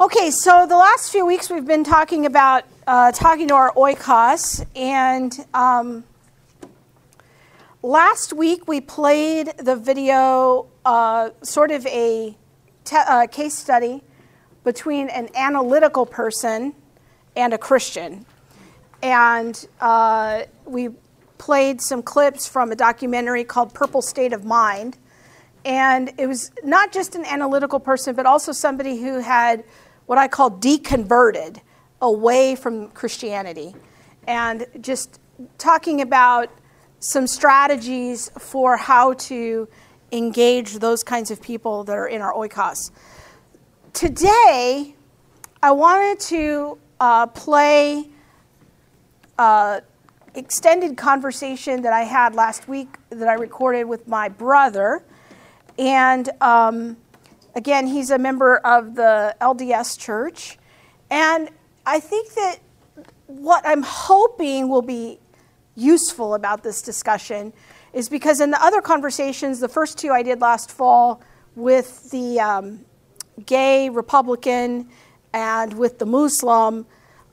Okay, so the last few weeks we've been talking about talking to our Oikos, and last week we played the video, sort of a case study between an analytical person and a Christian, and we played some clips from a documentary called Purple State of Mind, and it was not just an analytical person, but also somebody who had what I call deconverted away from Christianity, and just talking about some strategies for how to engage those kinds of people that are in our Oikos. Today, I wanted to play extended conversation that I had last week that I recorded with my brother. And again, he's a member of the LDS Church. And I think that what I'm hoping will be useful about this discussion is because in the other conversations, the first two I did last fall with the gay Republican and with the Muslim,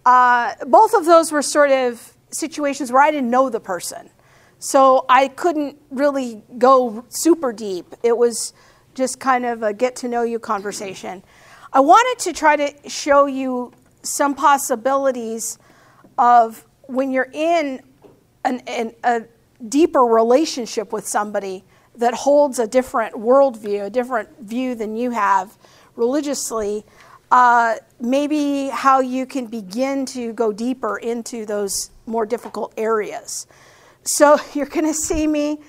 both of those were sort of situations where I didn't know the person. So I couldn't really go super deep. It was just kind of a get-to-know-you conversation. I wanted to try to show you some possibilities of when you're in a deeper relationship with somebody that holds a different worldview, a different view than you have religiously, maybe how you can begin to go deeper into those more difficult areas. So you're going to see me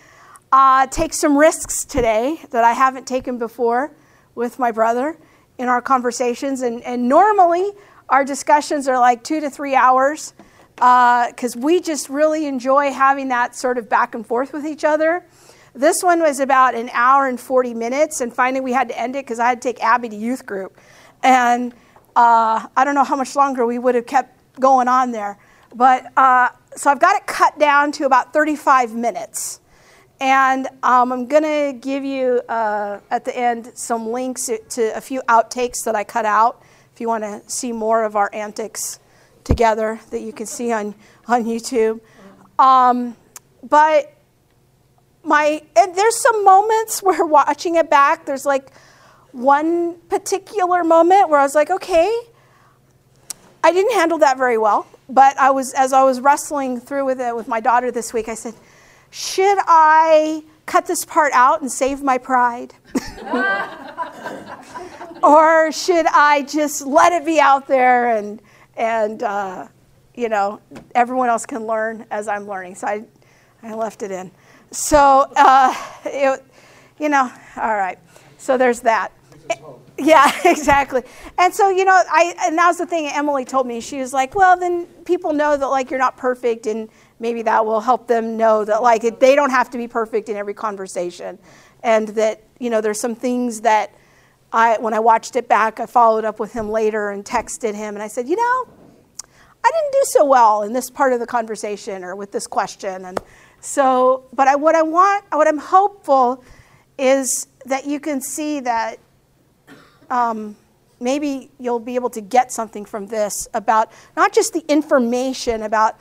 take some risks today that I haven't taken before with my brother in our conversations. And normally our discussions are like 2 to 3 hours because we just really enjoy having that sort of back and forth with each other. This one was about an hour and 40 minutes, and finally we had to end it because I had to take Abby to youth group. And I don't know how much longer we would have kept going on there. But so I've got it cut down to about 35 minutes. And I'm going to give you, at the end, some links to a few outtakes that I cut out if you want to see more of our antics together that you can see on YouTube. But and there's some moments where watching it back, there's like one particular moment where I was like, okay, I didn't handle that very well. But I was, as I was wrestling through with it with my daughter this week, I said, should I cut this part out and save my pride? Or should I just let it be out there and you know, everyone else can learn as I'm learning. So I left it in. So, you know, all right. So there's that. Yeah, exactly. And so, you know, and that was the thing Emily told me. She was like, well, then people know that, like, you're not perfect, and maybe that will help them know that, like, they don't have to be perfect in every conversation. And that, you know, there's some things that when I watched it back, I followed up with him later and texted him. And I said, you know, I didn't do so well in this part of the conversation or with this question. And so, but what I'm hopeful is that you can see that maybe you'll be able to get something from this about not just the information about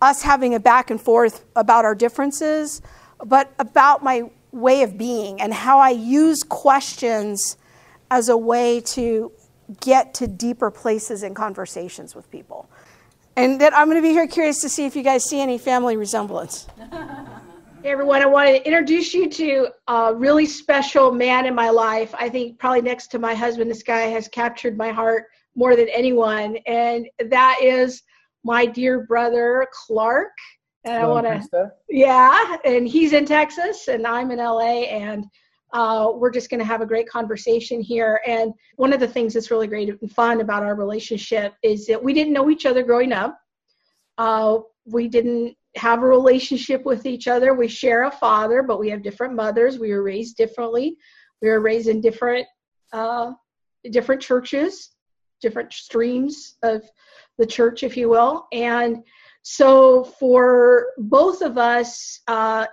us having a back and forth about our differences, but about my way of being and how I use questions as a way to get to deeper places in conversations with people. And that I'm going to be here curious to see if you guys see any family resemblance. Hey everyone, I wanted to introduce you to a really special man in my life. I think probably next to my husband, this guy has captured my heart more than anyone. And that is my dear brother, Clark. And and he's in Texas and I'm in LA, and we're just going to have a great conversation here. And one of the things that's really great and fun about our relationship is that we didn't know each other growing up. We didn't have a relationship with each other. We share a father, but we have different mothers. We were raised differently. We were raised in different churches, different streams of the church, if you will. And so for both of us,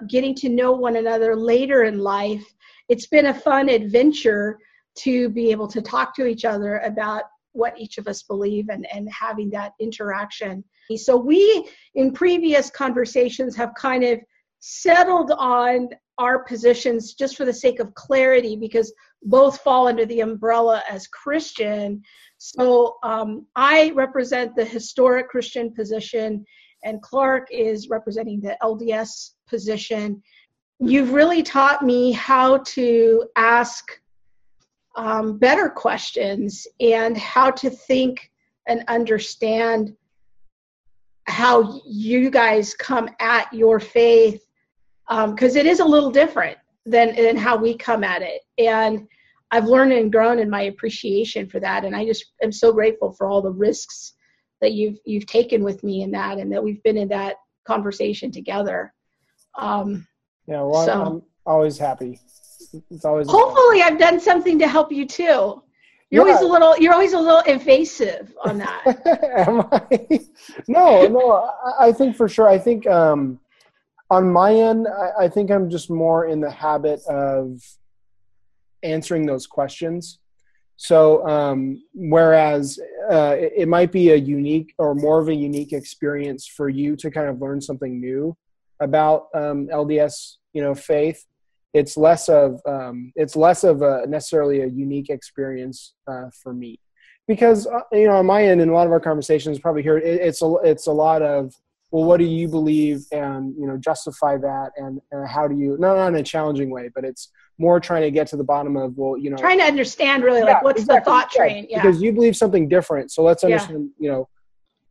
getting to know one another later in life, it's been a fun adventure to be able to talk to each other about what each of us believe and having that interaction. So we, in previous conversations, have kind of settled on our positions just for the sake of clarity, because both fall under the umbrella as Christian. So I represent the historic Christian position, and Clark is representing the LDS position. You've really taught me how to ask better questions and how to think and understand how you guys come at your faith, because it is a little different than how we come at it. And I've learned and grown in my appreciation for that. And I just am so grateful for all the risks that you've taken with me in that, and that we've been in that conversation together. I'm always happy. It's always hopefully I've done something to help you too. You're always a little evasive on that. Am I? No, I think for sure. I think on my end, I think I'm just more in the habit of answering those questions. So whereas it might be a unique or more of a unique experience for you to kind of learn something new about LDS, faith. It's less of a necessarily a unique experience for me, because on my end, in a lot of our conversations, probably here, it's a lot of, well, what do you believe, and justify that, and how do you, not in a challenging way, but it's more trying to get to the bottom of, trying to understand really, what's exactly, the thought train, because you believe something different, so let's understand,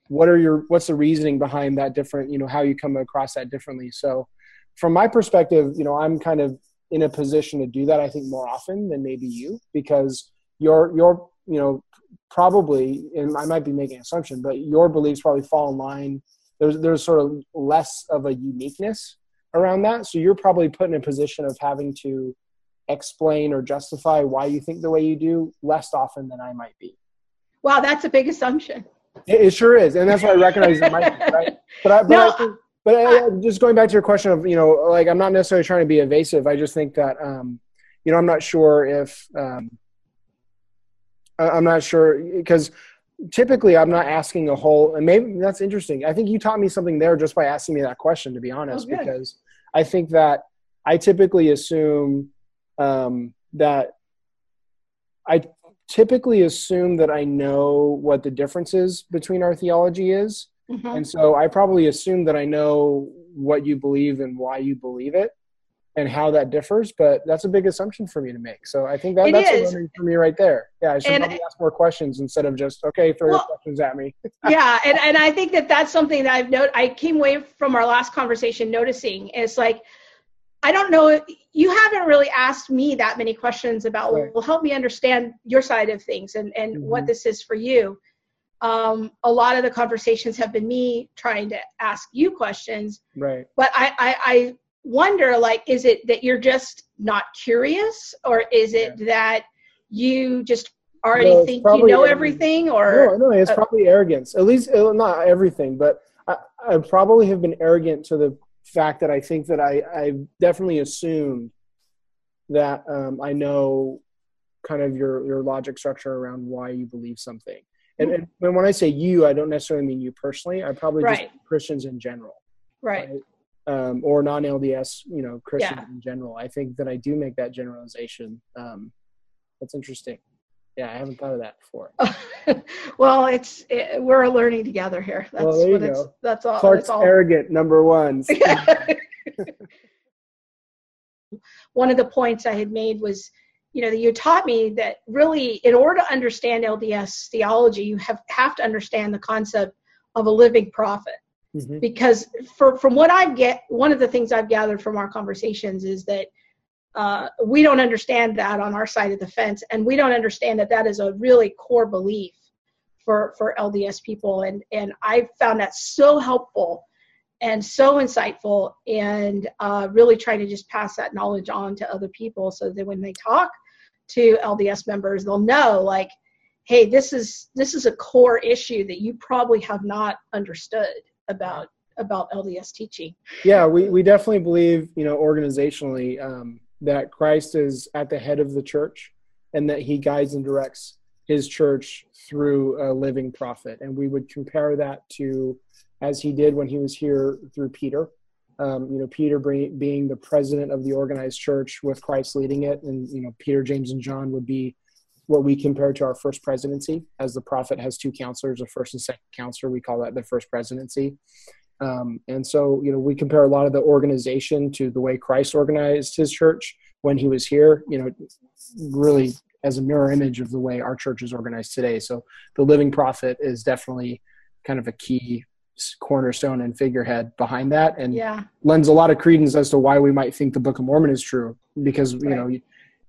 what's the reasoning behind that different, how you come across that differently. So from my perspective, I'm kind of in a position to do that, I think, more often than maybe you, because you're probably, and I might be making an assumption, but your beliefs probably fall in line. There's sort of less of a uniqueness around that. So you're probably put in a position of having to explain or justify why you think the way you do less often than I might be. Wow. That's a big assumption. It sure is. And that's why I recognize it might be, right? But just going back to your question of, I'm not necessarily trying to be evasive. I just think that, I'm not sure if, I'm not sure, because typically I'm not asking a whole, and maybe that's interesting. I think you taught me something there just by asking me that question, to be honest, because I think that I typically assume that I know what the differences between our theology is. Mm-hmm. And so I probably assume that I know what you believe and why you believe it and how that differs, but that's a big assumption for me to make. So I think that's a learning for me right there. Yeah, I should probably ask more questions instead of just, throw your questions at me. Yeah, and I think that's something that I've noticed. I came away from our last conversation noticing. It's like, I don't know, you haven't really asked me that many questions about, help me understand your side of things and mm-hmm. what this is for you. A lot of the conversations have been me trying to ask you questions, right? But I wonder, is it that you're just not curious, or is it that you just already think you know everything? Or no, it's probably arrogance. At least not everything, but I probably have been arrogant to the fact that I think that I definitely assumed that I know kind of your logic structure around why you believe something. And when I say you, I don't necessarily mean you personally. I probably just mean Christians in general. Right. Or non-LDS, Christians in general. I think that I do make that generalization. That's interesting. Yeah, I haven't thought of that before. Well, we're learning together here. That's well, there you go. That's all. Clark's arrogant number one. One of the points I had made was, that you taught me that really, in order to understand LDS theology, you have to understand the concept of a living prophet. Mm-hmm. Because from what I get, one of the things I've gathered from our conversations is that we don't understand that on our side of the fence, and we don't understand that is a really core belief for LDS people. And I found that so helpful and so insightful, and really trying to just pass that knowledge on to other people, so that when they talk to LDS members, they'll know, hey, this is a core issue that you probably have not understood about LDS teaching. Yeah, we definitely believe, organizationally, that Christ is at the head of the church, and that he guides and directs his church through a living prophet. And we would compare that to, as he did when he was here through Peter, Peter being the president of the organized church with Christ leading it. And, Peter, James, and John would be what we compare to our first presidency, as the prophet has two counselors, a first and second counselor. We call that the first presidency. And so, we compare a lot of the organization to the way Christ organized his church when he was here, really as a mirror image of the way our church is organized today. So the living prophet is definitely kind of a key cornerstone and figurehead behind that, and lends a lot of credence as to why we might think the Book of Mormon is true, because,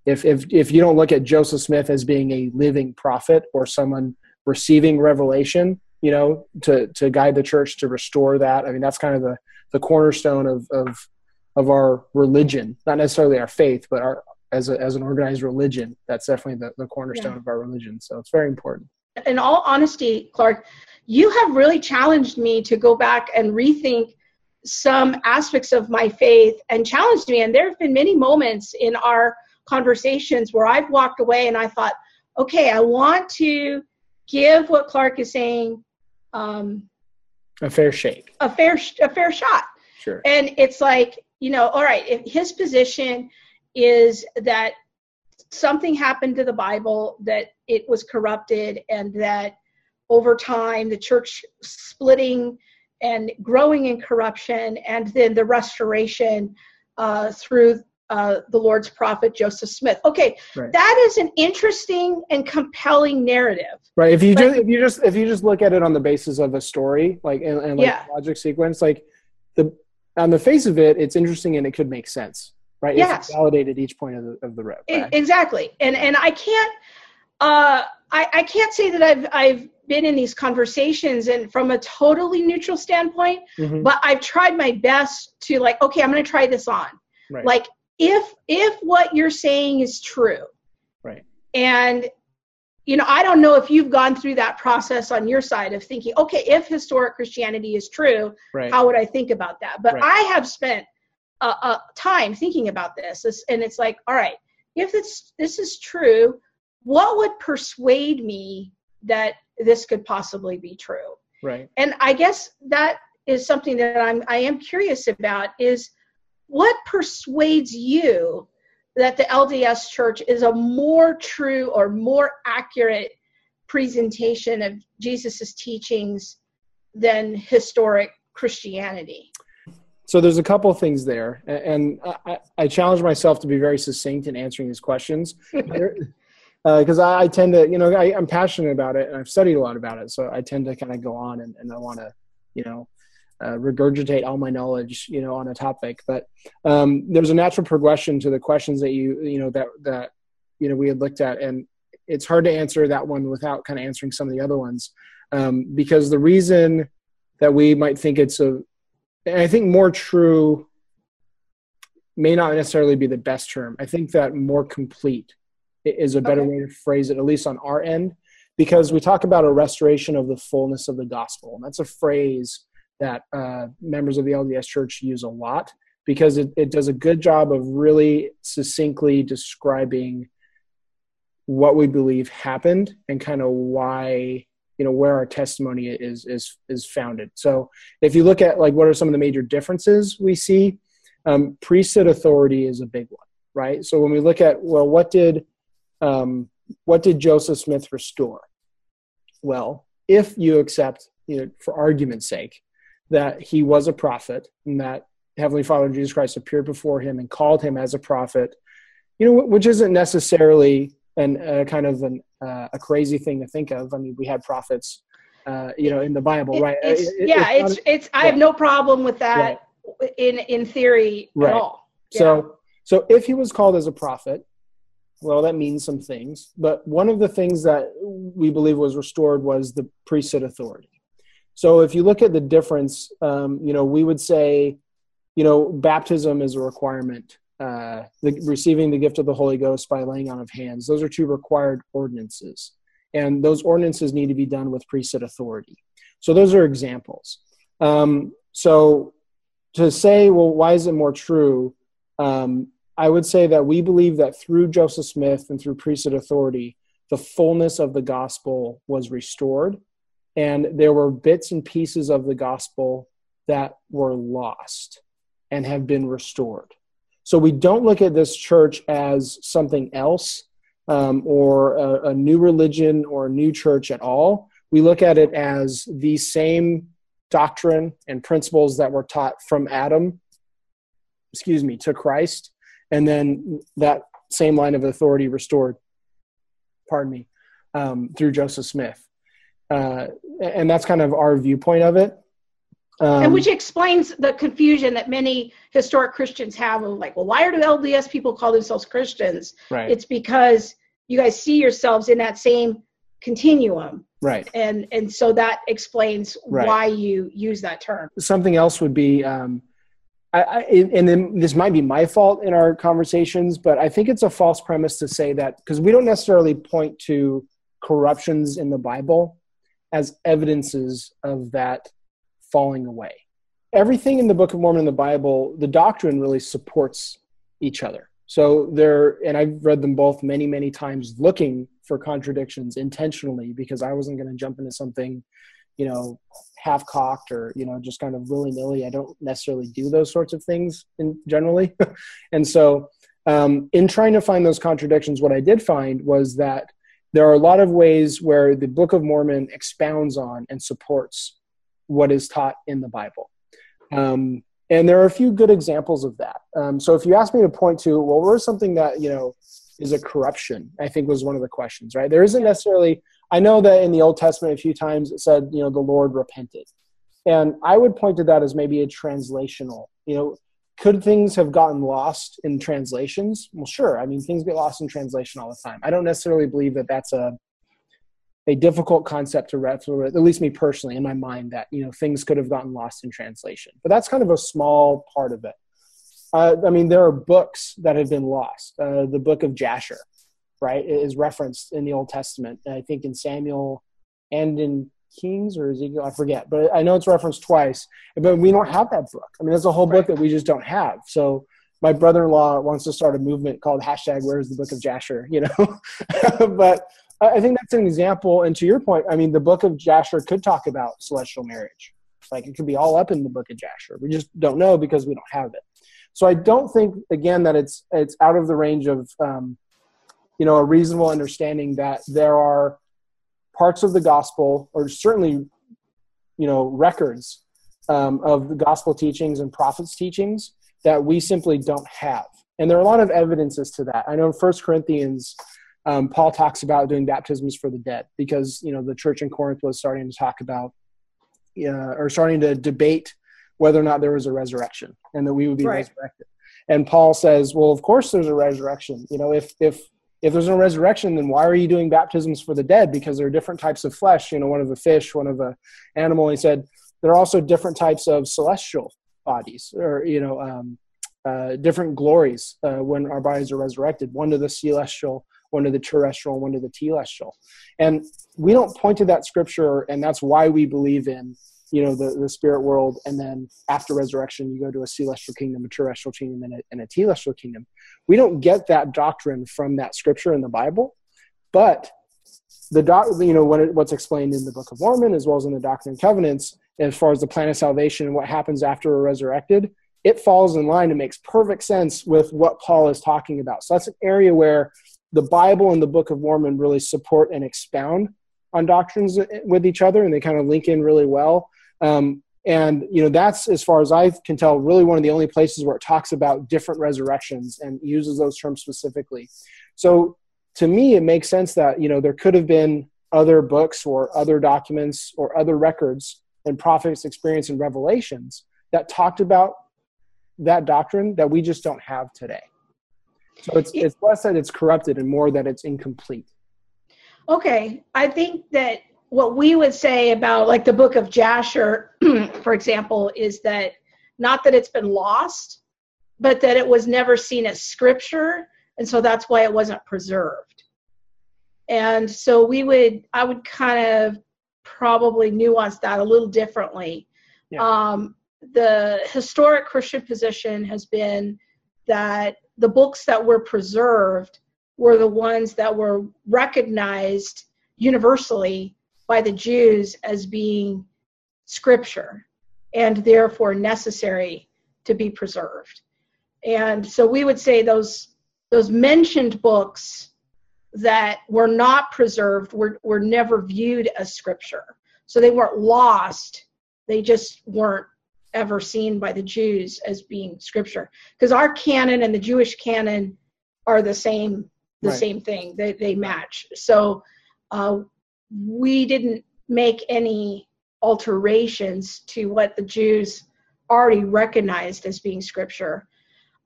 if you don't look at Joseph Smith as being a living prophet or someone receiving revelation, to guide the church to restore that. I mean, that's kind of the cornerstone of our religion, not necessarily our faith, but as an organized religion. That's definitely the cornerstone of our religion. So it's very important. In all honesty, Clark, you have really challenged me to go back and rethink some aspects of my faith, and challenged me. And there have been many moments in our conversations where I've walked away and I thought, okay, I want to give what Clark is saying a fair shake, a fair shot. Sure. And it's like, all right, if his position is that something happened to the Bible, that it was corrupted, and that over time the church splitting and growing in corruption, and then the restoration through the Lord's prophet, Joseph Smith. Okay. Right. That is an interesting and compelling narrative. Right. If you just look at it on the basis of a story, logic sequence, on the face of it, it's interesting and it could make sense, right? Yes. It's validated each point of the road. Right? Exactly. And I can't say that I've been in these conversations and from a totally neutral standpoint, but I've tried my best to I'm going to try this on. Right. If what you're saying is true, right? And, I don't know if you've gone through that process on your side of thinking, okay, if historic Christianity is true, right, how would I think about that? But right, I have spent time thinking about this, and it's like, all right, if this is true, what would persuade me that this could possibly be true? Right. And I guess that is something that I am curious about is, what persuades you that the LDS Church is a more true or more accurate presentation of Jesus's teachings than historic Christianity? So there's a couple of things there, and I challenge myself to be very succinct in answering these questions, because I tend to, I'm passionate about it and I've studied a lot about it, so I tend to kind of go on and I want to, regurgitate all my knowledge, on a topic. But there's a natural progression to the questions that that we had looked at, and it's hard to answer that one without kind of answering some of the other ones, because the reason that we might think I think more true may not necessarily be the best term. I think that more complete is a better way to phrase it, at least on our end, because we talk about a restoration of the fullness of the gospel, and that's a phrase that members of the LDS Church use a lot, because it does a good job of really succinctly describing what we believe happened and kind of why, where our testimony is founded. So if you look at what are some of the major differences we see, priesthood authority is a big one, right? So when we look at, what did Joseph Smith restore? Well, if you accept, for argument's sake, that he was a prophet and that Heavenly Father Jesus Christ appeared before him and called him as a prophet, which isn't necessarily a crazy thing to think of. I mean, we had prophets, in the Bible, right? I have no problem with that, right, in theory, right, at all. Yeah. So if he was called as a prophet, well, that means some things, but one of the things that we believe was restored was the priesthood authority. So if you look at the difference, we would say, baptism is a requirement, receiving the gift of the Holy Ghost by laying on of hands. Those are two required ordinances, and those ordinances need to be done with priesthood authority. So those are examples. So to say, well, why is it more true? I would say that we believe that through Joseph Smith and through priesthood authority, the fullness of the gospel was restored, and there were bits and pieces of the gospel that were lost and have been restored. So we don't look at this church as something else, or a new religion or a new church at all. We look at it as the same doctrine and principles that were taught from Adam, to Christ, and then that same line of authority restored, through Joseph Smith. And that's kind of our viewpoint of it. And which explains the confusion that many historic Christians have of like, well, why do LDS people call themselves Christians? Right. It's because you guys see yourselves in that same continuum. Right. And so that explains why you use that term. Something else would be, and then this might be my fault in our conversations, but I think it's a false premise to say that, because we don't necessarily point to corruptions in the Bible as evidences of that falling away. Everything in the Book of Mormon and the Bible, the doctrine really supports each other. So there, and I've read them both many, many times looking for contradictions intentionally, because I wasn't going to jump into something, you know, half-cocked or, you know, just kind of willy-nilly. I don't necessarily do those sorts of things generally. And so in trying to find those contradictions, what I did find was that there are a lot of ways where the Book of Mormon expounds on and supports what is taught in the Bible. And there are a few good examples of that. So if you ask me to point to, well, what is something that, you know, is a corruption, I think was one of the questions, right? There isn't necessarily... I know that in the Old Testament, a few times it said, you know, the Lord repented. And I would point to that as maybe a translational, you know, could things have gotten lost in translations? Well, sure. I mean, things get lost in translation all the time. I don't necessarily believe that that's a difficult concept to wrap through, at least me personally, in my mind, that, you know, things could have gotten lost in translation. But that's kind of a small part of it. I mean, there are books that have been lost. The Book of Jasher, right, is referenced in the Old Testament. I think in Samuel and in Kings or Ezekiel, I forget, but I know it's referenced twice, but we don't have that book. I mean, there's a whole book that we just don't have. So my brother-in-law wants to start a movement called #Where'sTheBookOfJasher, you know, but I think that's an example. And to your point, I mean, the Book of Jasher could talk about celestial marriage. Like it could be all up in the Book of Jasher. We just don't know because we don't have it. So I don't think, again, that it's out of the range of, you know, a reasonable understanding that there are parts of the gospel, or certainly, you know, records of the gospel teachings and prophets' teachings that we simply don't have. And there are a lot of evidences to that. I know in 1 Corinthians, Paul talks about doing baptisms for the dead because, you know, the church in Corinth was starting to talk about, or starting to debate whether or not there was a resurrection and that we would be resurrected. And Paul says, well, of course there's a resurrection. You know, if there's no resurrection, then why are you doing baptisms for the dead? Because there are different types of flesh, you know, one of a fish, one of an animal. He said, there are also different types of celestial bodies or, you know, different glories when our bodies are resurrected, one to the celestial, one to the terrestrial, one to the telestial. And we don't point to that scripture, and that's why we believe in, you know, the spirit world. And then after resurrection, you go to a celestial kingdom, a terrestrial kingdom, and a telestial kingdom. We don't get that doctrine from that scripture in the Bible, but the you know, what's explained in the Book of Mormon, as well as in the Doctrine and Covenants, as far as the plan of salvation and what happens after we're resurrected, it falls in line and makes perfect sense with what Paul is talking about. So that's an area where the Bible and the Book of Mormon really support and expound on doctrines with each other, and they kind of link in really well. And, you know, that's, as far as I can tell, really one of the only places where it talks about different resurrections and uses those terms specifically. So to me, it makes sense that, you know, there could have been other books or other documents or other records and prophets' experience and revelations that talked about that doctrine that we just don't have today. So it's less that it's corrupted and more that it's incomplete. Okay. I think that what we would say about like the Book of Jasher, for example, is that not that it's been lost, but that it was never seen as scripture. And so that's why it wasn't preserved. And so I would kind of probably nuance that a little differently. Yeah. The historic Christian position has been that the books that were preserved were the ones that were recognized universally by the Jews as being scripture and therefore necessary to be preserved. And so we would say those mentioned books that were not preserved were never viewed as scripture. So they weren't lost. They just weren't ever seen by the Jews as being scripture, because our canon and the Jewish canon are the same thing. They match. So we didn't make any alterations to what the Jews already recognized as being scripture.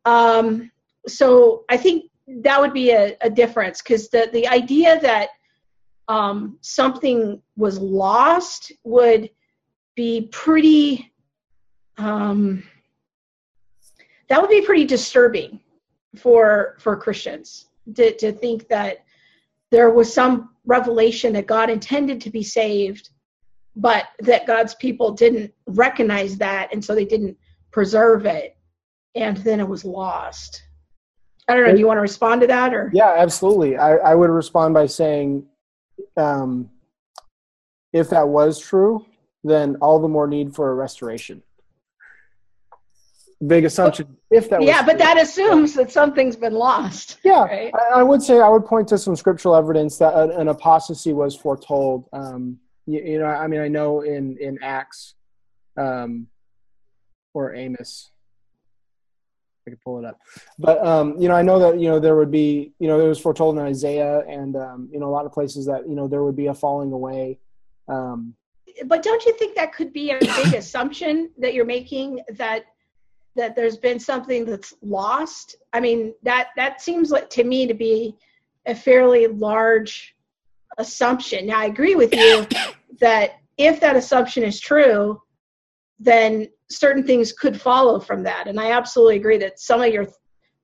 So I think that would be a difference, because the idea that something was lost would be pretty, that would be pretty disturbing for Christians to think that there was some revelation that God intended to be saved, but that God's people didn't recognize that, and so they didn't preserve it, and then it was lost. I don't know. Do you want to respond to that? Or? Yeah, absolutely. I would respond by saying, if that was true, then all the more need for a restoration. Big assumption. If that was true. But that assumes that something's been lost. Yeah, right? I would say I would point to some scriptural evidence that an apostasy was foretold. I know in Acts or Amos. I could pull it up, but I know that there would be it was foretold in Isaiah and a lot of places that there would be a falling away. But don't you think that could be a big assumption that you're making, that there's been something that's lost? I mean, that seems like to me to be a fairly large assumption. Now I agree with you that if that assumption is true, then certain things could follow from that. And I absolutely agree that some of your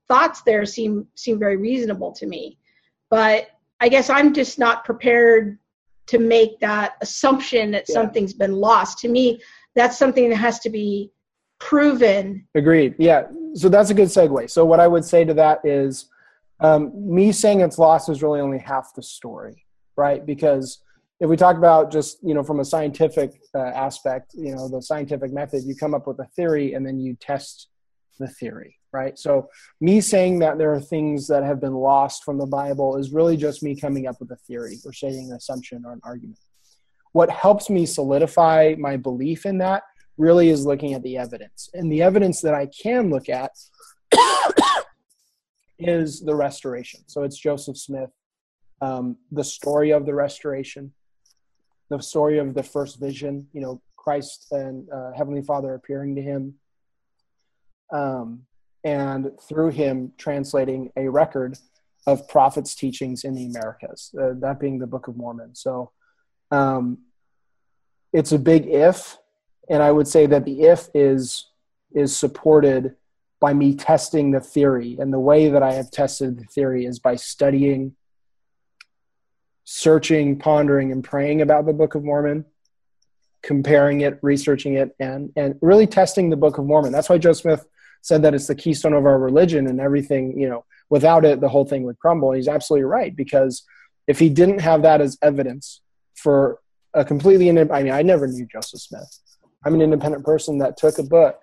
thoughts there seem very reasonable to me. But I guess I'm just not prepared to make that assumption that something's been lost. To me, that's something that has to be proven. Agreed. Yeah. So that's a good segue. So what I would say to that is me saying it's lost is really only half the story, right? Because if we talk about just, from a scientific aspect, the scientific method, you come up with a theory and then you test the theory, right? So me saying that there are things that have been lost from the Bible is really just me coming up with a theory or stating an assumption or an argument. What helps me solidify my belief in that really is looking at the evidence. And the evidence that I can look at is the restoration. So it's Joseph Smith, the story of the restoration, the story of the first vision, Christ and Heavenly Father appearing to him, and through him translating a record of prophets' teachings in the Americas, that being the Book of Mormon. So it's a big if, and I would say that the if is supported by me testing the theory, and the way that I have tested the theory is by studying, searching, pondering, and praying about the Book of Mormon, comparing it, researching it, and really testing the Book of Mormon. That's why Joseph Smith said that it's the keystone of our religion and everything, without it, the whole thing would crumble. And he's absolutely right, because if he didn't have that as evidence for a completely independent, I never knew Joseph Smith. I'm an independent person that took a book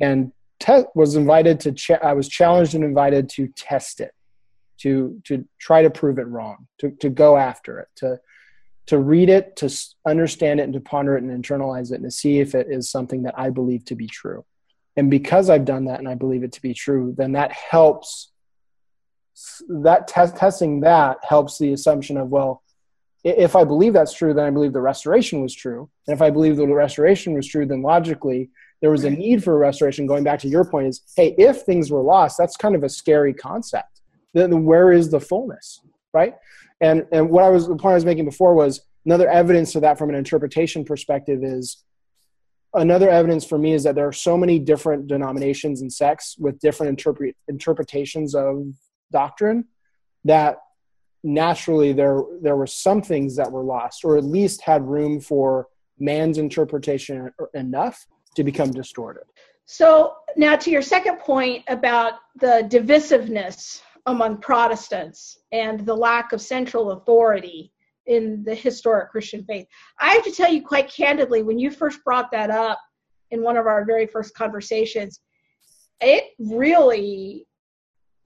and I was challenged and invited to test it, to try to prove it wrong, to go after it, to read it, to understand it, and to ponder it and internalize it, and to see if it is something that I believe to be true. And because I've done that and I believe it to be true, then that helps, testing that helps the assumption of, well, if I believe that's true, then I believe the restoration was true. And if I believe the restoration was true, then logically there was a need for a restoration. Going back to your point is, hey, if things were lost, that's kind of a scary concept. Then where is the fullness, right? And the point I was making before was another evidence of that from an interpretation perspective is another evidence for me is that there are so many different denominations and sects with different interpretations of doctrine that naturally there were some things that were lost, or at least had room for man's interpretation enough to become distorted. So now to your second point about the divisiveness among Protestants and the lack of central authority in the historic Christian faith. I have to tell you quite candidly, when you first brought that up in one of our very first conversations, it really,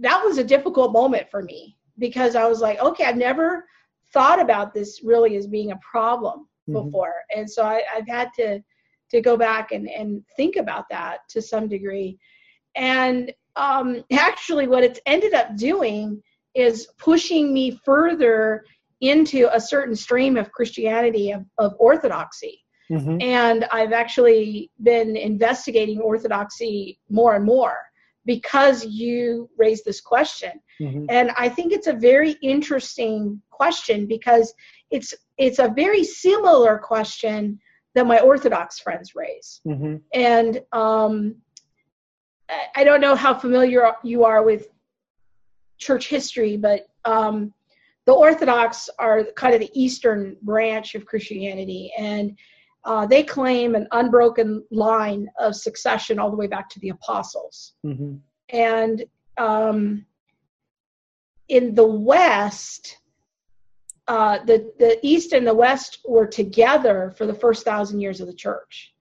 that was a difficult moment for me, because I was like, okay, I've never thought about this really as being a problem before. And so I've had to go back and think about that to some degree. And actually what it's ended up doing is pushing me further into a certain stream of Christianity, of Orthodoxy. And I've actually been investigating Orthodoxy more and more because you raised this question. And I think it's a very interesting question, because it's a very similar question that my Orthodox friends raise. And I don't know how familiar you are with church history, but the Orthodox are kind of the Eastern branch of Christianity, and they claim an unbroken line of succession all the way back to the apostles. And in the West, the East and the West were together for the first 1,000 years of the church.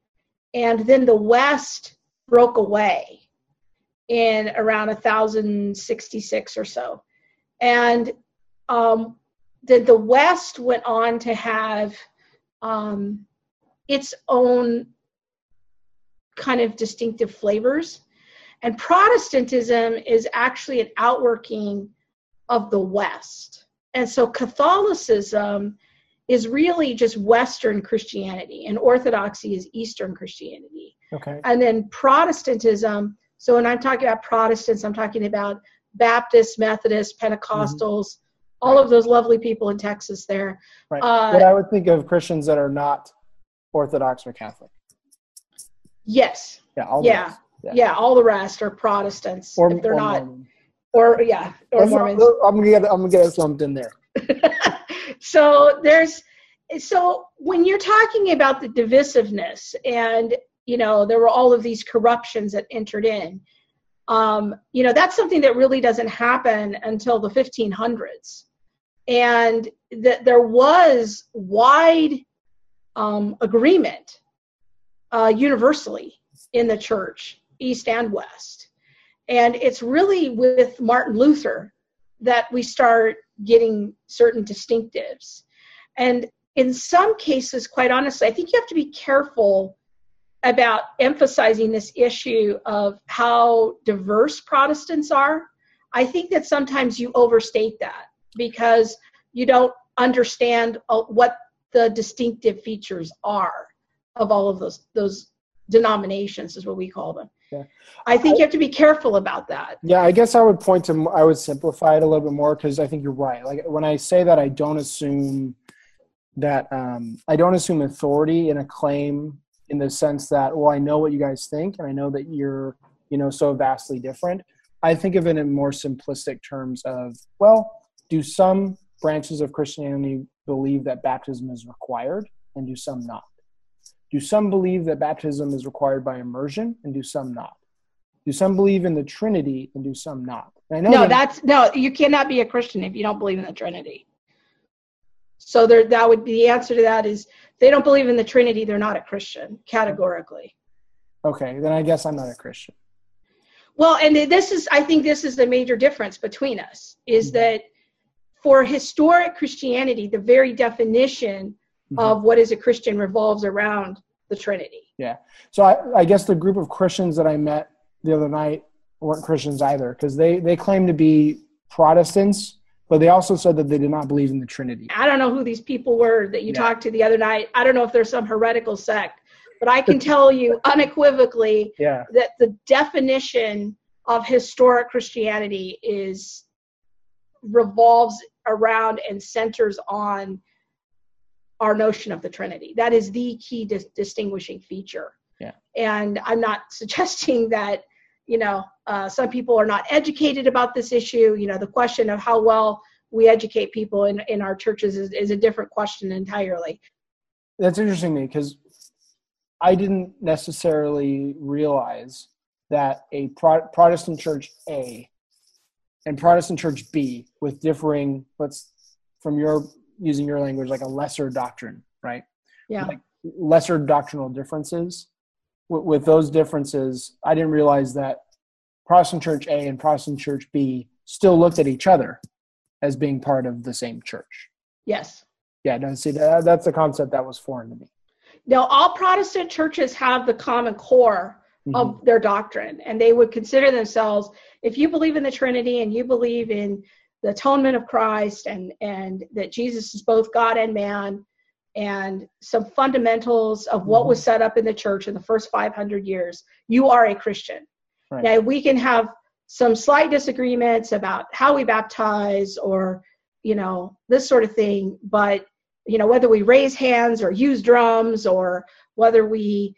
And then the West broke away in around 1066 or so. And then the West went on to have its own kind of distinctive flavors. And Protestantism is actually an outworking of the West. And so Catholicism is really just Western Christianity, and Orthodoxy is Eastern Christianity. And then Protestantism, so when I'm talking about Protestants, I'm talking about Baptists, Methodists, Pentecostals, all of those lovely people in Texas there. But I would think of Christians that are not Orthodox or Catholic. Yeah, all the rest are Protestants, or, if they're not. Mormon. Or yeah, or Mormons. I'm gonna get us lumped in there. So when you're talking about the divisiveness, and you know there were all of these corruptions that entered in, you know, that's something that really doesn't happen until the 1500s, and that there was wide agreement universally in the church, East and West. And it's really with Martin Luther that we start getting certain distinctives. And in some cases, quite honestly, I think you have to be careful about emphasizing this issue of how diverse Protestants are. I think that sometimes you overstate that because you don't understand what the distinctive features are of all of those denominations, is what we call them. Yeah. I think you have to be careful about that. Yeah, I guess I would point to, I would simplify it a little bit more, because I think you're right. Like when I say that, I don't assume that, I don't assume authority in a claim in the sense that, well, I know what you guys think and I know that you're, you know, so vastly different. I think of it in more simplistic terms of, well, do some branches of Christianity believe that baptism is required and do some not? Do some believe that baptism is required by immersion, and do some not? Do some believe in the Trinity, and do some not? I know no, you cannot be a Christian if you don't believe in the Trinity. So that would be the answer to that is they don't believe in the Trinity, they're not a Christian, categorically. Okay, then I guess I'm not a Christian. Well, and I think this is the major difference between us, is that for historic Christianity, the very definition of what is a Christian revolves around the Trinity. Yeah. So I guess the group of Christians that I met the other night weren't Christians either, because they claim to be Protestants, but they also said that they did not believe in the Trinity. I don't know who these people were that you talked to the other night. I don't know if they're some heretical sect, but I can tell you unequivocally that the definition of historic Christianity revolves around and centers on our notion of the Trinity. That is the key distinguishing feature. Yeah. And I'm not suggesting that, you know, some people are not educated about this issue. You know, the question of how well we educate people in our churches is a different question entirely. That's interesting to me, because I didn't necessarily realize that a Protestant church A and Protestant church B with differing, using your language, like a lesser doctrine, right? Yeah. Like lesser doctrinal differences. With those differences, I didn't realize that Protestant church A and Protestant church B still looked at each other as being part of the same church. Yes. Yeah, no, see, that's a concept that was foreign to me. Now, all Protestant churches have the common core of their doctrine, and they would consider themselves, if you believe in the Trinity and you believe in the atonement of Christ and that Jesus is both God and man, and some fundamentals of what was set up in the church in the first 500 years, you are a Christian. Right. Now, we can have some slight disagreements about how we baptize or, you know, this sort of thing, but, you know, whether we raise hands or use drums or whether we,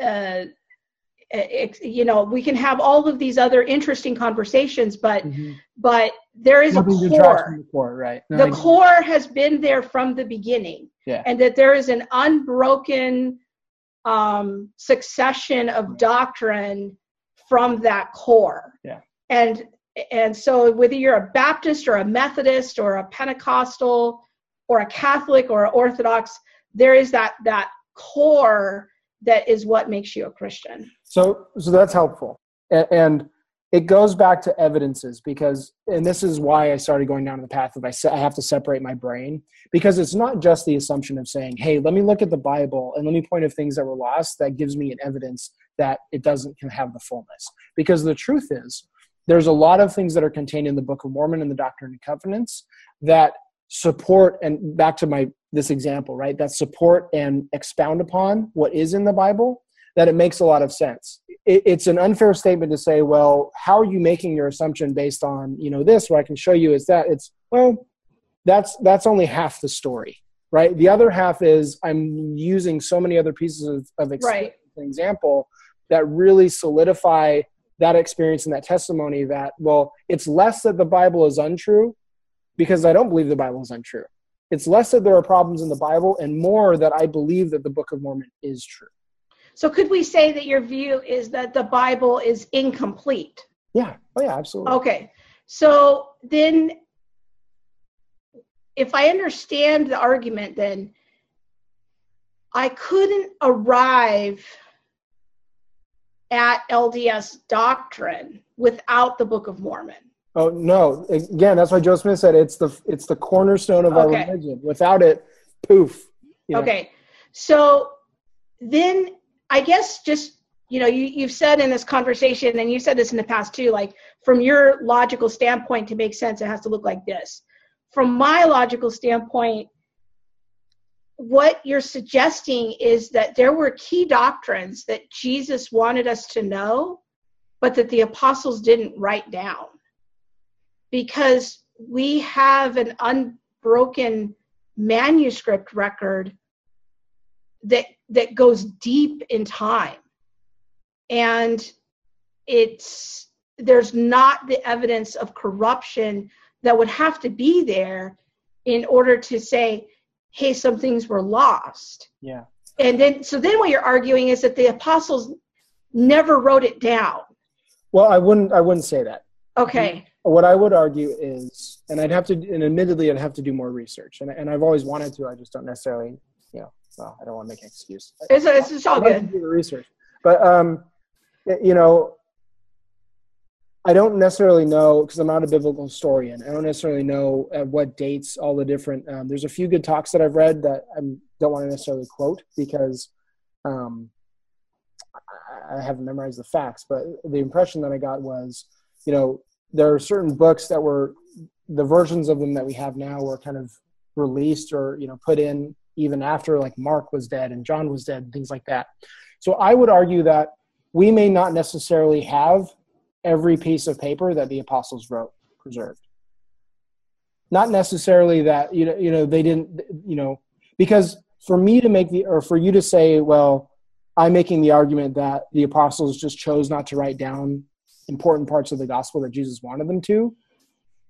you know, we can have all of these other interesting conversations, but there is nothing a core. The core, right? The core has been there from the beginning, and that there is an unbroken succession of doctrine from that core. Yeah. And so whether you're a Baptist or a Methodist or a Pentecostal or a Catholic or an Orthodox, there is that core that is what makes you a Christian. So that's helpful. And it goes back to evidences because, and this is why I started going down the path of I have to separate my brain, because it's not just the assumption of saying, hey, let me look at the Bible and let me point out things that were lost. That gives me an evidence that it can have the fullness. Because the truth is, there's a lot of things that are contained in the Book of Mormon and the Doctrine and Covenants that support, and back to this example, right? That support and expound upon what is in the Bible, that it makes a lot of sense. It's an unfair statement to say, well, how are you making your assumption based on, you know, this, what I can show you is that that's only half the story, right? The other half is I'm using so many other pieces of example that really solidify that experience and that testimony that, well, it's less that the Bible is untrue because I don't believe the Bible is untrue. It's less that there are problems in the Bible and more that I believe that the Book of Mormon is true. So could we say that your view is that the Bible is incomplete? Yeah. Oh yeah, absolutely. Okay. So then if I understand the argument, then I couldn't arrive at LDS doctrine without the Book of Mormon. Oh, no. Again, that's why Joseph Smith said it's the cornerstone of our religion. Without it, poof. You know. Okay. So then I guess just, you know, you've said in this conversation, and you said this in the past too, like from your logical standpoint to make sense, it has to look like this. From my logical standpoint, what you're suggesting is that there were key doctrines that Jesus wanted us to know, but that the apostles didn't write down. Because we have an unbroken manuscript record that goes deep in time. And there's not the evidence of corruption that would have to be there in order to say, hey, some things were lost. Yeah. And then what you're arguing is that the apostles never wrote it down. Well, I wouldn't say that. Okay. What I would argue is, and admittedly I'd have to do more research, and I've always wanted to, I just don't necessarily, you know, well, I don't want to make an excuse. It's all good. Do the research. But, you know, I don't necessarily know, because I'm not a biblical historian, I don't necessarily know at what dates all the different, there's a few good talks that I've read that I don't want to necessarily quote because I haven't memorized the facts, but the impression that I got was, you know, there are certain books that were, the versions of them that we have now were kind of released or, you know, put in even after like Mark was dead and John was dead and things like that. So I would argue that we may not necessarily have every piece of paper that the apostles wrote preserved. Not necessarily that, you know, they didn't, you know, because for me to make or for you to say, well, I'm making the argument that the apostles just chose not to write down important parts of the gospel that Jesus wanted them to,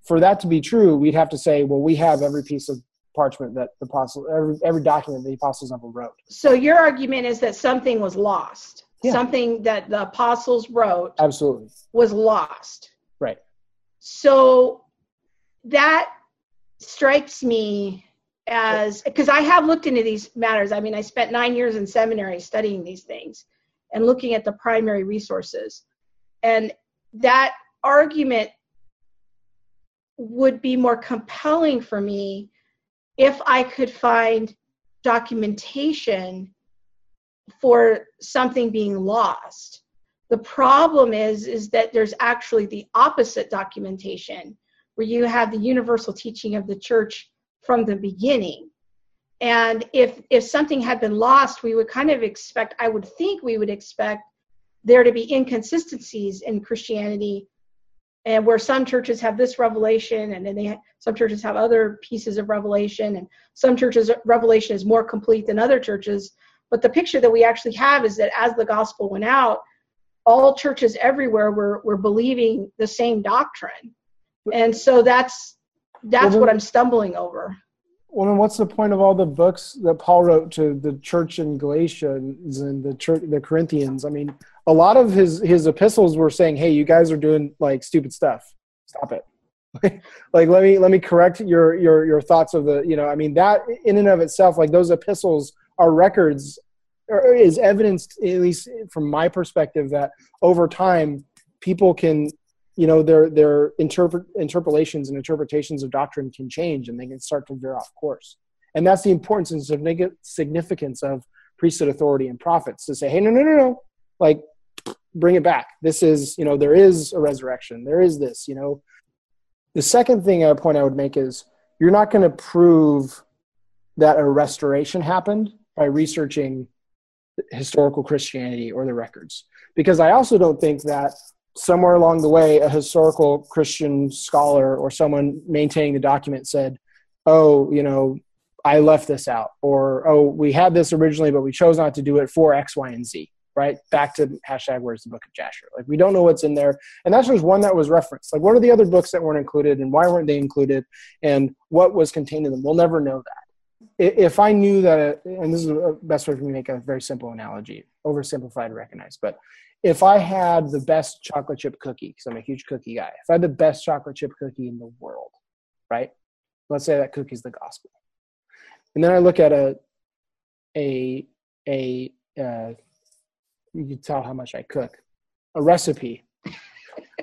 for that to be true, we'd have to say, well, we have every piece of parchment that the apostles, every document the apostles ever wrote. So your argument is that something was lost. Yeah. Something that the apostles wrote. Absolutely. Was lost. Right. So that strikes me as, because I have looked into these matters. I mean, I spent 9 years in seminary studying these things and looking at the primary resources. And that argument would be more compelling for me if I could find documentation for something being lost. The problem is that there's actually the opposite documentation, where you have the universal teaching of the church from the beginning. And if something had been lost, we would kind of expect, I would think we would expect there to be inconsistencies in Christianity, and where some churches have this revelation, and then some churches have other pieces of revelation, and some churches' revelation is more complete than other churches. But the picture that we actually have is that as the gospel went out, all churches everywhere were believing the same doctrine. And so that's what I'm stumbling over. Well, then what's the point of all the books that Paul wrote to the church in Galatians and the church, the Corinthians? I mean, a lot of his epistles were saying, hey, you guys are doing like stupid stuff. Stop it. Like, let me correct your thoughts of the, you know, I mean, that in and of itself, like those epistles are records, or is evidence, at least from my perspective, that over time people can, you know, their interpolations and interpretations of doctrine can change, and they can start to veer off course. And that's the importance and significance of priesthood authority and prophets, to say, hey, no, like, bring it back. This is, you know, there is a resurrection. There is this, you know. The second thing, a point I would make is, you're not going to prove that a restoration happened by researching historical Christianity or the records. Because I also don't think that somewhere along the way, a historical Christian scholar or someone maintaining the document said, oh, you know, I left this out, or, oh, we had this originally, but we chose not to do it for X, Y, and Z, right? Back to # where's the book of Jasher? Like, we don't know what's in there. And that's just one that was referenced. Like, what are the other books that weren't included, and why weren't they included, and what was contained in them? We'll never know that. If I knew that, and this is the best way for me to make a very simple analogy, oversimplified, recognized, but if I had the best chocolate chip cookie, because I'm a huge cookie guy, if I had the best chocolate chip cookie in the world, right? Let's say that cookie's the gospel. And then I look at you can tell how much I cook, a recipe,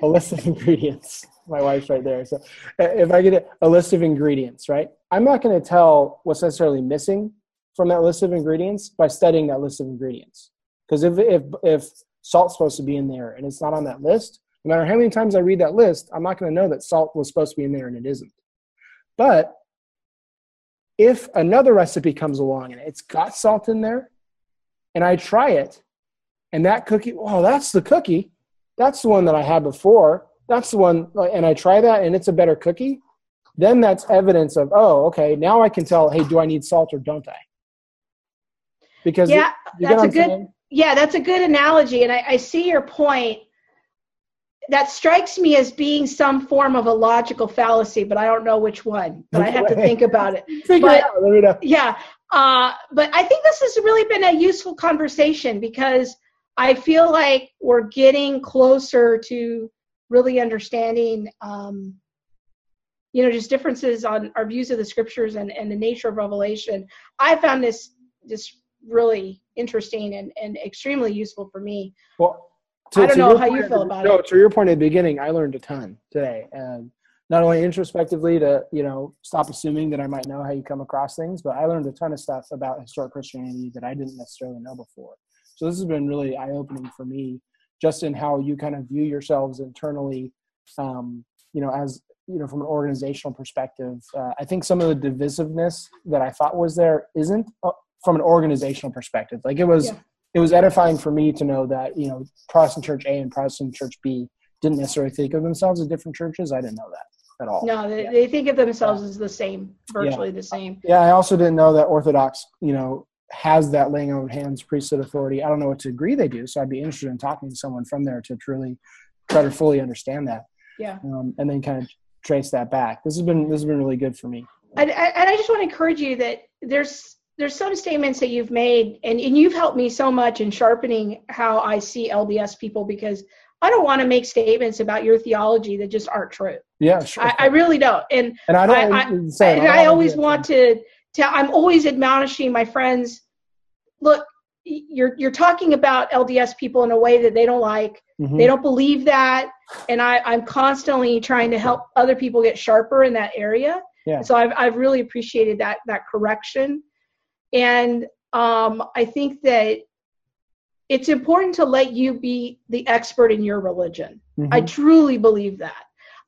a list of ingredients. My wife's right there. So if I get a list of ingredients, right? I'm not going to tell what's necessarily missing from that list of ingredients by studying that list of ingredients. Because if salt's supposed to be in there and it's not on that list, no matter how many times I read that list, I'm not going to know that salt was supposed to be in there and it isn't. But if another recipe comes along and it's got salt in there, and I try it, and that cookie, oh, that's the cookie. That's the one that I had before. That's the one, and I try that and it's a better cookie, then that's evidence of, oh, okay, now I can tell, hey, do I need salt or don't I? Because yeah, that's a good analogy, and I see your point. That strikes me as being some form of a logical fallacy, but I don't know which one. But I have to think about it. But I think this has really been a useful conversation, because I feel like we're getting closer to really understanding, you know, just differences on our views of the scriptures and the nature of revelation. I found this really interesting and extremely useful for me. Well, I don't know how you feel about it. No, to your point at the beginning, I learned a ton today. And not only introspectively to, you know, stop assuming that I might know how you come across things, but I learned a ton of stuff about historic Christianity that I didn't necessarily know before. So this has been really eye-opening for me, just in how you kind of view yourselves internally, you know, as, you know, from an organizational perspective. I think some of the divisiveness that I thought was there isn't, from an organizational perspective. Like it was edifying for me to know that, you know, Protestant Church A and Protestant Church B didn't necessarily think of themselves as different churches. I didn't know that at all. No, they think of themselves as the same, virtually the same. Yeah, I also didn't know that Orthodox, you know, has that laying on of hands priesthood authority. I don't know what degree they do, so I'd be interested in talking to someone from there to truly try to fully understand that. Yeah. And then kind of trace that back. This has been really good for me. I just want to encourage you that there's some statements that you've made, and you've helped me so much in sharpening how I see LDS people, because I don't want to make statements about your theology that just aren't true. Yeah, sure. I really don't. And I don't. I always want to tell. I'm always admonishing my friends. Look, you're talking about LDS people in a way that they don't like. Mm-hmm. They don't believe that. And I'm constantly trying to help other people get sharper in that area. Yeah. So I've really appreciated that correction. And I think that it's important to let you be the expert in your religion. Mm-hmm. I truly believe that.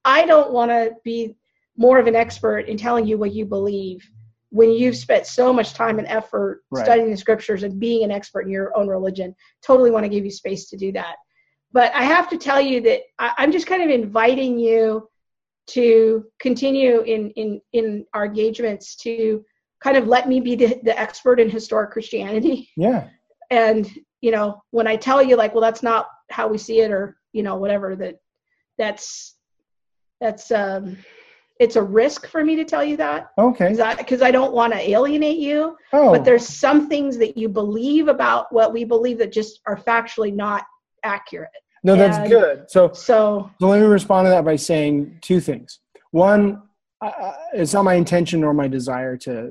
I don't want to be more of an expert in telling you what you believe when you've spent so much time and effort studying the scriptures and being an expert in your own religion. Totally want to give you space to do that. But I have to tell you that I'm just kind of inviting you to continue in our engagements to kind of let me be the expert in historic Christianity. Yeah. And, you know, when I tell you, like, well, that's not how we see it, or, you know, whatever, that's it's a risk for me to tell you that. Okay. Because I don't want to alienate you. Oh. But there's some things that you believe about what we believe that just are factually not accurate. No, that's good. So let me respond to that by saying two things. One, it's not my intention or my desire to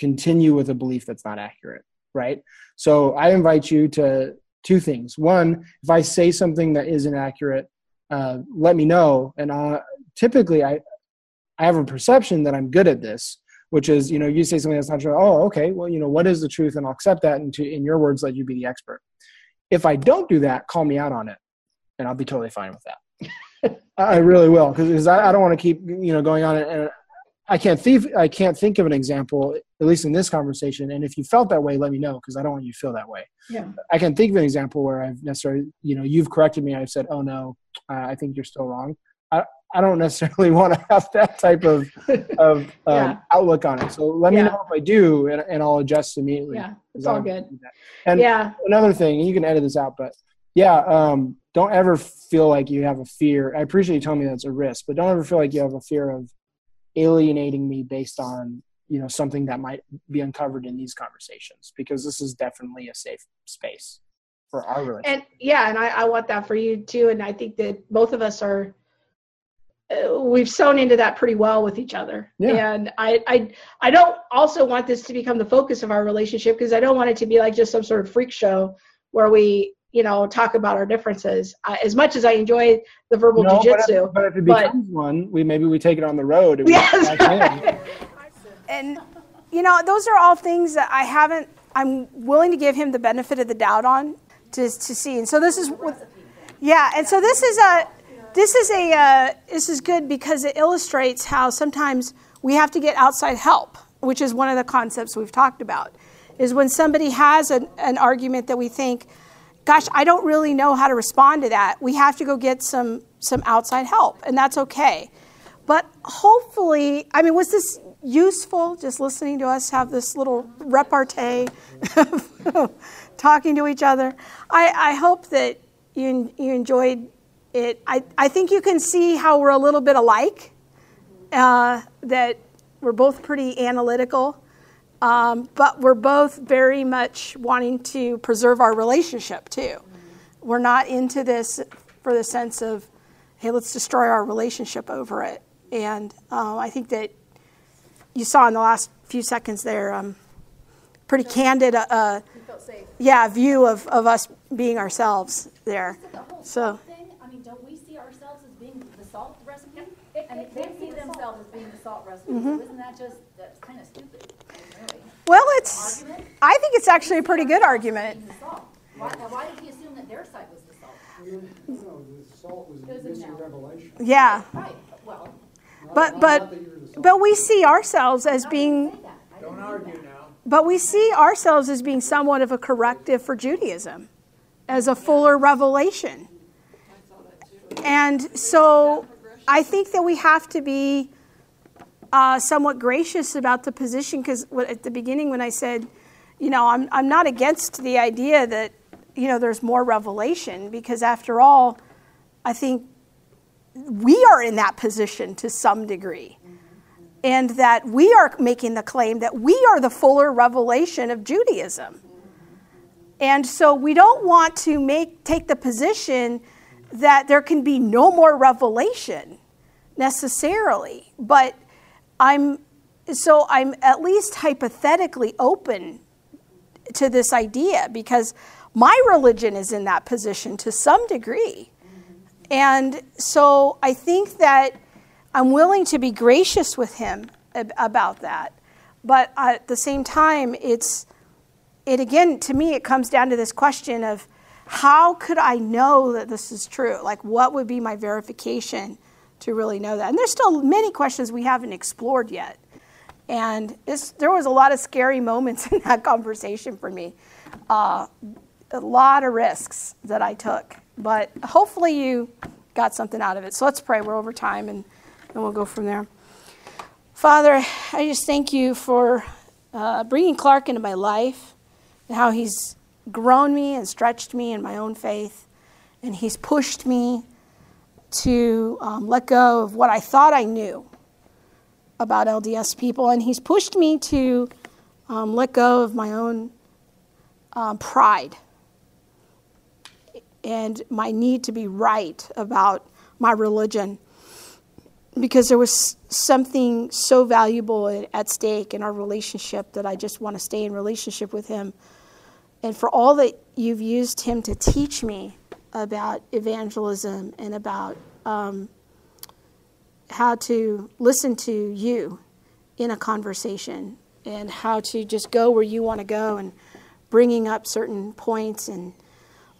continue with a belief that's not accurate, right? So I invite you to two things. One, if I say something that isn't accurate, let me know. And typically, I have a perception that I'm good at this, which is, you know, you say something that's not true. Oh, okay. Well, you know, what is the truth? And I'll accept that. And in your words, let you be the expert. If I don't do that, call me out on it, and I'll be totally fine with that. I really will, because I don't want to keep, you know, going on it. And I can't think of an example, at least in this conversation. And if you felt that way, let me know, because I don't want you to feel that way. Yeah. I can think of an example where I've necessarily, you know, you've corrected me. I've said, oh no, I think you're still wrong. I don't necessarily want to have that type of outlook on it. So let me know if I do, and I'll adjust immediately. Yeah, it's all good. And another thing, you can edit this out, but don't ever feel like you have a fear. I appreciate you telling me that's a risk, but don't ever feel like you have a fear of alienating me based on, you know, something that might be uncovered in these conversations, because this is definitely a safe space for our relationship. And I want that for you too. And I think that both of us are, we've sewn into that pretty well with each other. Yeah. And I don't also want this to become the focus of our relationship, because I don't want it to be like just some sort of freak show where we, you know, talk about our differences. As much as I enjoy the verbal jujitsu. But if it becomes one, maybe we take it on the road. And, you know, those are all things that I'm willing to give him the benefit of the doubt on to see. And so this is, this is good, because it illustrates how sometimes we have to get outside help, which is one of the concepts we've talked about, is when somebody has an argument that we think, gosh, I don't really know how to respond to that. We have to go get some outside help, and that's okay. But hopefully, I mean, was this useful, just listening to us have this little repartee talking to each other? I hope that you enjoyed it. I think you can see how we're a little bit alike, that we're both pretty analytical, but we're both very much wanting to preserve our relationship too. Mm-hmm. We're not into this for the sense of, hey, let's destroy our relationship over it. And I think that you saw in the last few seconds there, pretty candid view of us being ourselves there. So. Don't we see ourselves as being the salt recipe? And they see themselves as being the salt recipe. Mm-hmm. So isn't that just, that's kind of stupid? Really. Well, I think it's actually a pretty good argument. Why did he assume that their side was the salt? No, the salt was a misrevelation. Yeah. Right. Well. But we see ourselves as being. Don't argue now. But we see ourselves as being somewhat of a corrective for Judaism, as a fuller revelation. And so I think that we have to be somewhat gracious about the position, because at the beginning when I said, you know, I'm not against the idea that, you know, there's more revelation, because after all, I think we are in that position to some degree. and that we are making the claim that we are the fuller revelation of Judaism. And so we don't want to take the position that there can be no more revelation necessarily, but I'm at least hypothetically open to this idea, because my religion is in that position to some degree. And so I think that I'm willing to be gracious with him about that. But at the same time, again, to me, it comes down to this question of how could I know that this is true? Like, what would be my verification to really know that? And there's still many questions we haven't explored yet. And there was a lot of scary moments in that conversation for me. A lot of risks that I took. But hopefully you got something out of it. So let's pray. We're over time, and we'll go from there. Father, I just thank you for bringing Clark into my life, and how he's grown me and stretched me in my own faith. And he's pushed me to let go of what I thought I knew about LDS people. And he's pushed me to let go of my own pride and my need to be right about my religion, because there was something so valuable at stake in our relationship that I just want to stay in relationship with him. And for all that you've used him to teach me about evangelism and about how to listen to you in a conversation, and how to just go where you want to go, and bringing up certain points. And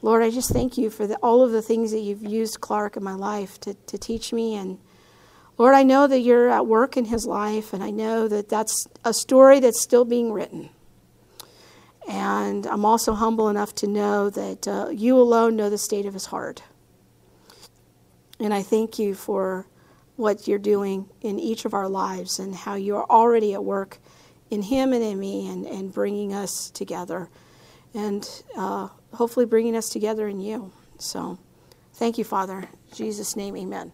Lord, I just thank you for all of the things that you've used Clark in my life to teach me. And Lord, I know that you're at work in his life, and I know that that's a story that's still being written. And I'm also humble enough to know that you alone know the state of his heart. And I thank you for what you're doing in each of our lives, and how you are already at work in him and in me, and bringing us together, and hopefully bringing us together in you. So thank you, Father. In Jesus' name, amen.